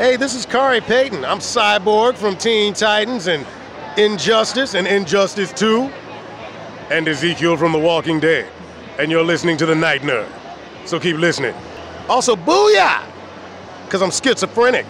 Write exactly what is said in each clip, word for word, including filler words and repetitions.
Hey, this is Kari Payton. I'm Cyborg from Teen Titans and Injustice and Injustice two and Ezekiel from The Walking Dead. And you're listening to The Night Nerd. So keep listening. Also, booyah! Because I'm schizophrenic.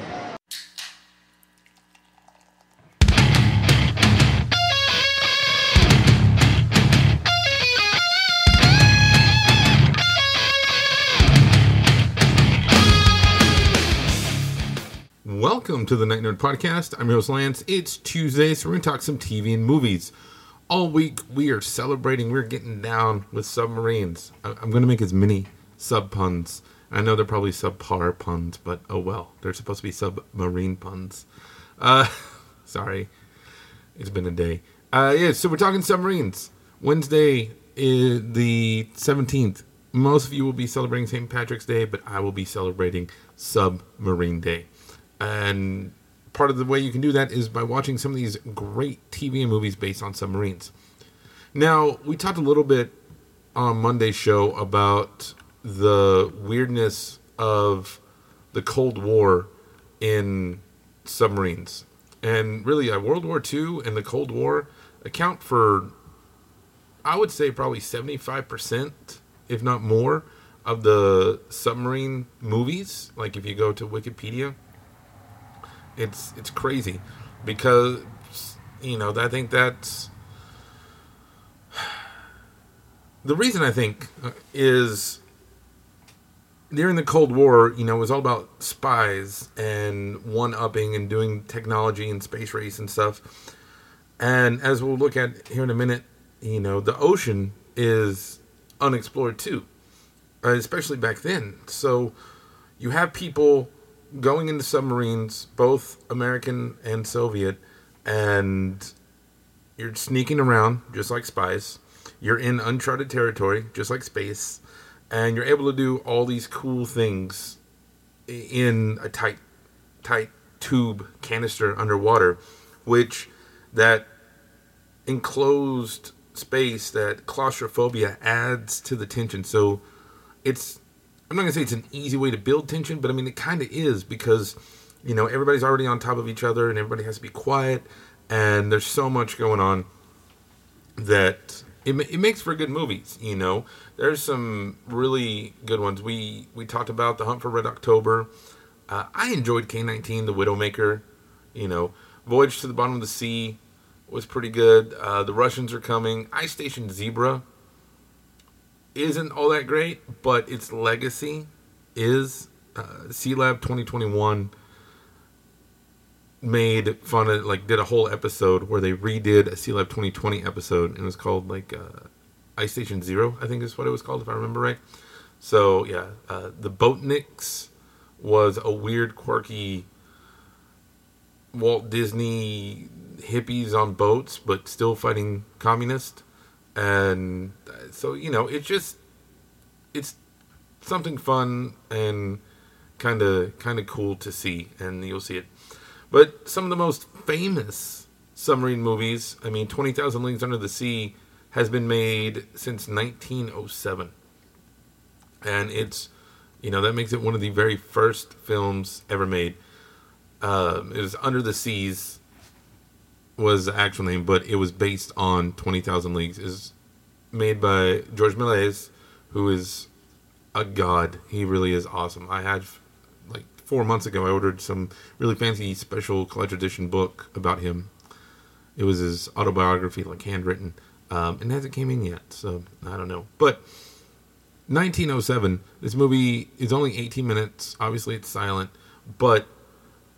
Welcome to the Night Nerd Podcast. I'm your host, Lance. It's Tuesday, so we're going to talk some T V and movies. All week, we are celebrating. We're getting down with submarines. I'm going to make as many sub puns. I know they're probably subpar puns, but oh well. They're supposed to be submarine puns. Uh, sorry. It's been a day. Uh, yeah, so we're talking submarines. Wednesday is the seventeenth. Most of you will be celebrating Saint Patrick's Day, but I will be celebrating Submarine Day. And part of the way you can do that is by watching some of these great T V and movies based on submarines. Now, we talked a little bit on Monday's show about the weirdness of the Cold War in submarines. And really, uh, World War Two and the Cold War account for, I would say, probably seventy-five percent, if not more, of the submarine movies. Like, if you go to Wikipedia... It's it's crazy because, you know, I think that's... The reason I think is during the Cold War, you know, it was all about spies and one-upping and doing technology and space race and stuff. And as we'll look at here in a minute, you know, the ocean is unexplored too, especially back then. So you have people... going into submarines, both American and Soviet, and you're sneaking around just like spies. You're in uncharted territory, just like space, and you're able to do all these cool things in a tight, tight tube canister underwater, which that enclosed space, that claustrophobia adds to the tension. So it's... I'm not going to say it's an easy way to build tension, but I mean, it kind of is because, you know, everybody's already on top of each other and everybody has to be quiet and there's so much going on that it it makes for good movies, you know. There's some really good ones. We we talked about The Hunt for Red October. Uh, I enjoyed K nineteen, The Widowmaker, you know. Voyage to the Bottom of the Sea was pretty good. Uh, the Russians Are Coming. Ice Station Zebra isn't all that great, but its legacy is uh, SeaLab twenty twenty-one made fun of, like, did a whole episode where they redid a SeaLab twenty twenty episode, and it was called, like, uh, Ice Station Zero, I think is what it was called, if I remember right. So, yeah, uh, The Boatniks was a weird, quirky Walt Disney hippies on boats, but still fighting communists. And so, you know, it's just, it's something fun and kind of kind of cool to see, and you'll see it. But some of the most famous submarine movies, I mean, Twenty Thousand Leagues Under the Sea has been made since nineteen oh seven. And it's, you know, that makes it one of the very first films ever made. Um, it was Under the Seas. Was the actual name, but it was based on twenty thousand Leagues. Is made by George Méliès, who is a god. He really is awesome. I had, like, four months ago, I ordered some really fancy special collector's edition book about him. It was his autobiography, like, handwritten. Um, and it hasn't came in yet, so I don't know. But nineteen oh seven, this movie is only eighteen minutes. Obviously, it's silent, but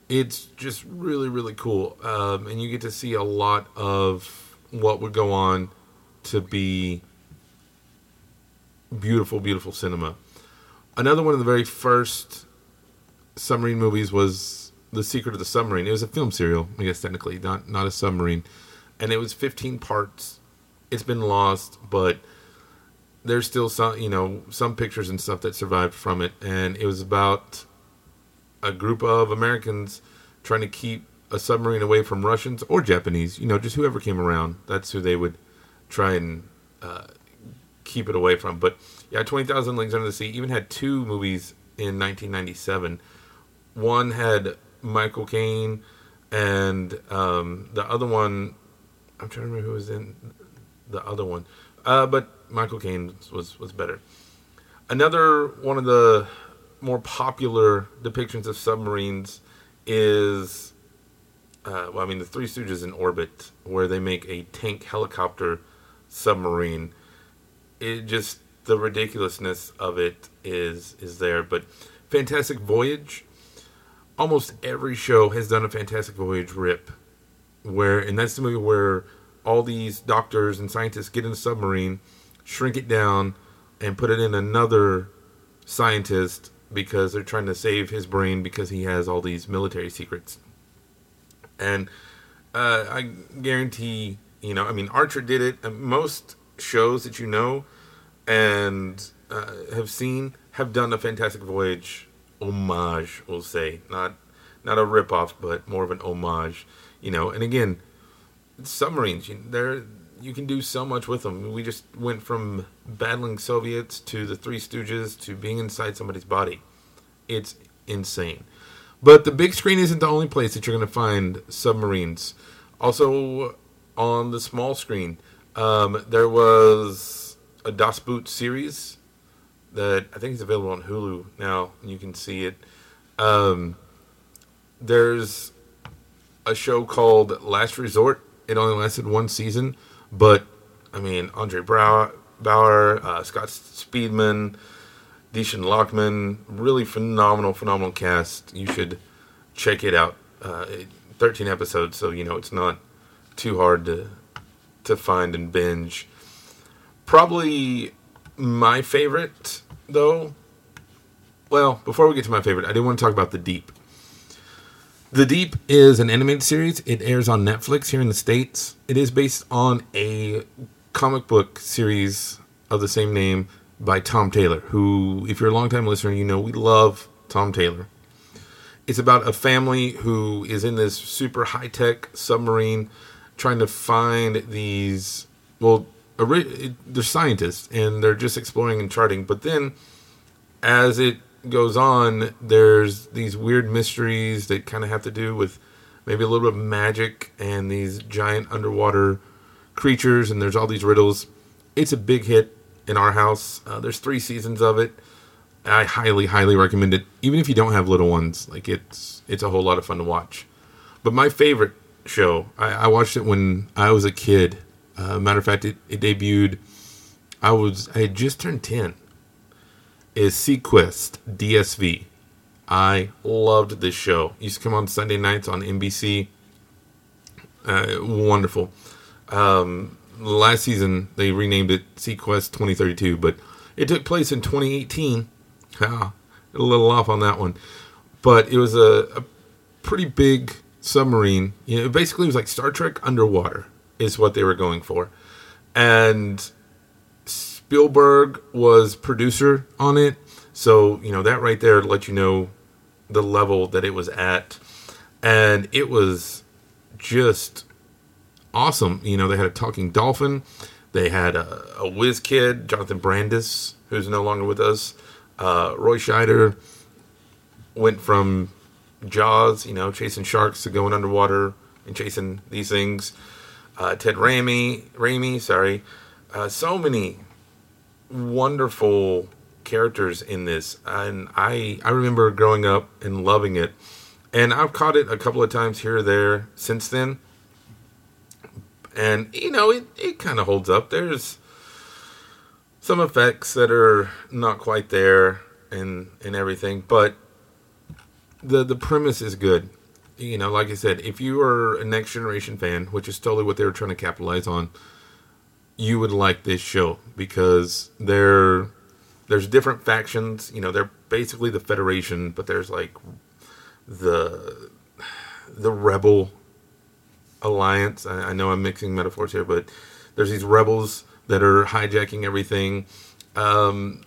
it's just really, really cool. Um, and you get to see a lot of what would go on to be beautiful, beautiful cinema. Another one of the very first submarine movies was The Secret of the Submarine. It was a film serial, I guess, technically, not, not a submarine. And it was fifteen parts. It's been lost, but there's still some, you know, some pictures and stuff that survived from it. And it was about a group of Americans trying to keep a submarine away from Russians or Japanese, you know, just whoever came around. That's who they would try and uh, keep it away from. But, yeah, twenty thousand Leagues Under the Sea even had two movies in nineteen ninety-seven. One had Michael Caine, and um, the other one, I'm trying to remember who was in the other one, uh, but Michael Caine was, was better. Another one of the more popular depictions of submarines is, uh, well, I mean, the Three Stooges in Orbit, where they make a tank helicopter submarine. It just, the ridiculousness of it is is there. But Fantastic Voyage, almost every show has done a Fantastic Voyage rip, where, and that's the movie where all these doctors and scientists get in a submarine, shrink it down, and put it in another scientist because they're trying to save his brain because he has all these military secrets. And uh, I guarantee, you know, I mean, Archer did it. Most shows that you know and uh, have seen have done a Fantastic Voyage homage, we'll say. Not not a ripoff, but more of an homage, you know. And again, submarines, you, they're, you can do so much with them. We just went from battling Soviets to the Three Stooges to being inside somebody's body. It's insane. But the big screen isn't the only place that you're going to find submarines. Also, on the small screen, um, there was a Das Boot series that I think is available on Hulu now. You can see it. Um, there's a show called Last Resort. It only lasted one season. But, I mean, Andre Brauer, uh, Scott Speedman, Deeson Lockman, really phenomenal, phenomenal cast. You should check it out. Uh, thirteen episodes, so, you know, it's not too hard to to find and binge. Probably my favorite, though, well, before we get to my favorite, I do want to talk about The Deep. The Deep is an animated series. It airs on Netflix here in the States. It is based on a comic book series of the same name by Tom Taylor, who, if you're a longtime listener, you know we love Tom Taylor. It's about a family who is in this super high-tech submarine trying to find these, well, they're scientists, and they're just exploring and charting. But then, as it goes on, there's these weird mysteries that kind of have to do with maybe a little bit of magic and these giant underwater creatures, and there's all these riddles. It's a big hit in our house. Uh, there's three seasons of it. I highly, highly recommend it, even if you don't have little ones. Like, it's it's a whole lot of fun to watch. But my favorite show, I, I watched it when I was a kid. Uh, matter of fact, it, it debuted, I was I had just turned ten. Is SeaQuest D S V. I loved this show. It used to come on Sunday nights on N B C. Uh, wonderful. Um, last season, they renamed it SeaQuest twenty thirty-two, but it took place in twenty eighteen. Ah, a little off on that one. But it was a, a pretty big submarine. You know, it basically was like Star Trek underwater is what they were going for. And Spielberg was producer on it, so, you know, that right there let you know the level that it was at, and it was just awesome. You know, they had a talking dolphin, they had a, a whiz kid, Jonathan Brandis, who's no longer with us, uh, Roy Scheider went from Jaws, you know, chasing sharks to going underwater and chasing these things, uh, Ted Raimi, Raimi, sorry, uh, so many wonderful characters in this, and I I remember growing up and loving it, and I've caught it a couple of times here or there since then, and you know it, it kind of holds up. There's some effects that are not quite there and and everything, but the the premise is good. You know, like I said, if you are a Next Generation fan, which is totally what they were trying to capitalize on, you would like this show because there, there's different factions. You know, they're basically the Federation, but there's like the the Rebel Alliance. I, I know I'm mixing metaphors here, but there's these rebels that are hijacking everything. Um,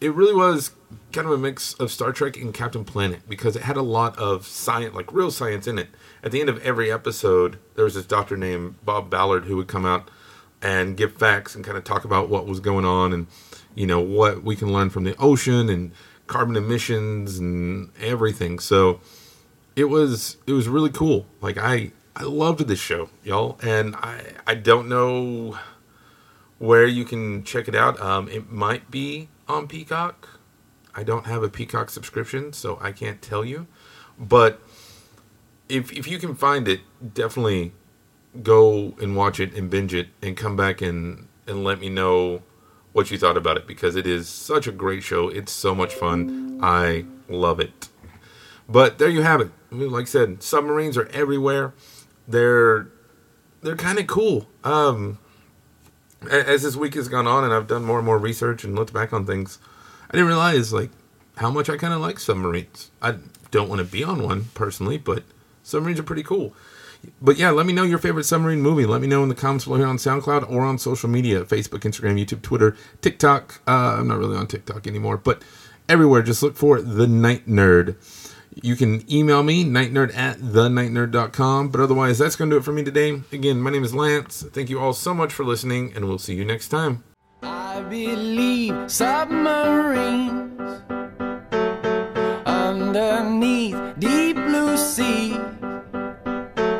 it really was kind of a mix of Star Trek and Captain Planet because it had a lot of science, like real science in it. At the end of every episode, there was this doctor named Bob Ballard who would come out and give facts and kind of talk about what was going on and, you know, what we can learn from the ocean and carbon emissions and everything. So it was it was really cool. Like I I loved this show, y'all, and I I don't know where you can check it out. Um, it might be on Peacock. I don't have a Peacock subscription, so I can't tell you. But if if you can find it, definitely go and watch it and binge it and come back and, and let me know what you thought about it, because it is such a great show. It's so much fun. I love it. But there you have it. Like I said, submarines are everywhere. They're they're kind of cool. Um, as this week has gone on and I've done more and more research and looked back on things, I didn't realize like how much I kind of like submarines. I don't want to be on one personally, but submarines are pretty cool. But yeah, let me know your favorite submarine movie. Let me know in the comments below here on SoundCloud or on social media, Facebook, Instagram, YouTube, Twitter, TikTok. Uh, I'm not really on TikTok anymore, but everywhere. Just look for The Night Nerd. You can email me, nightnerd at thenightnerd dot com. But otherwise, that's going to do it for me today. Again, my name is Lance. Thank you all so much for listening, and we'll see you next time. I believe submarines underneath.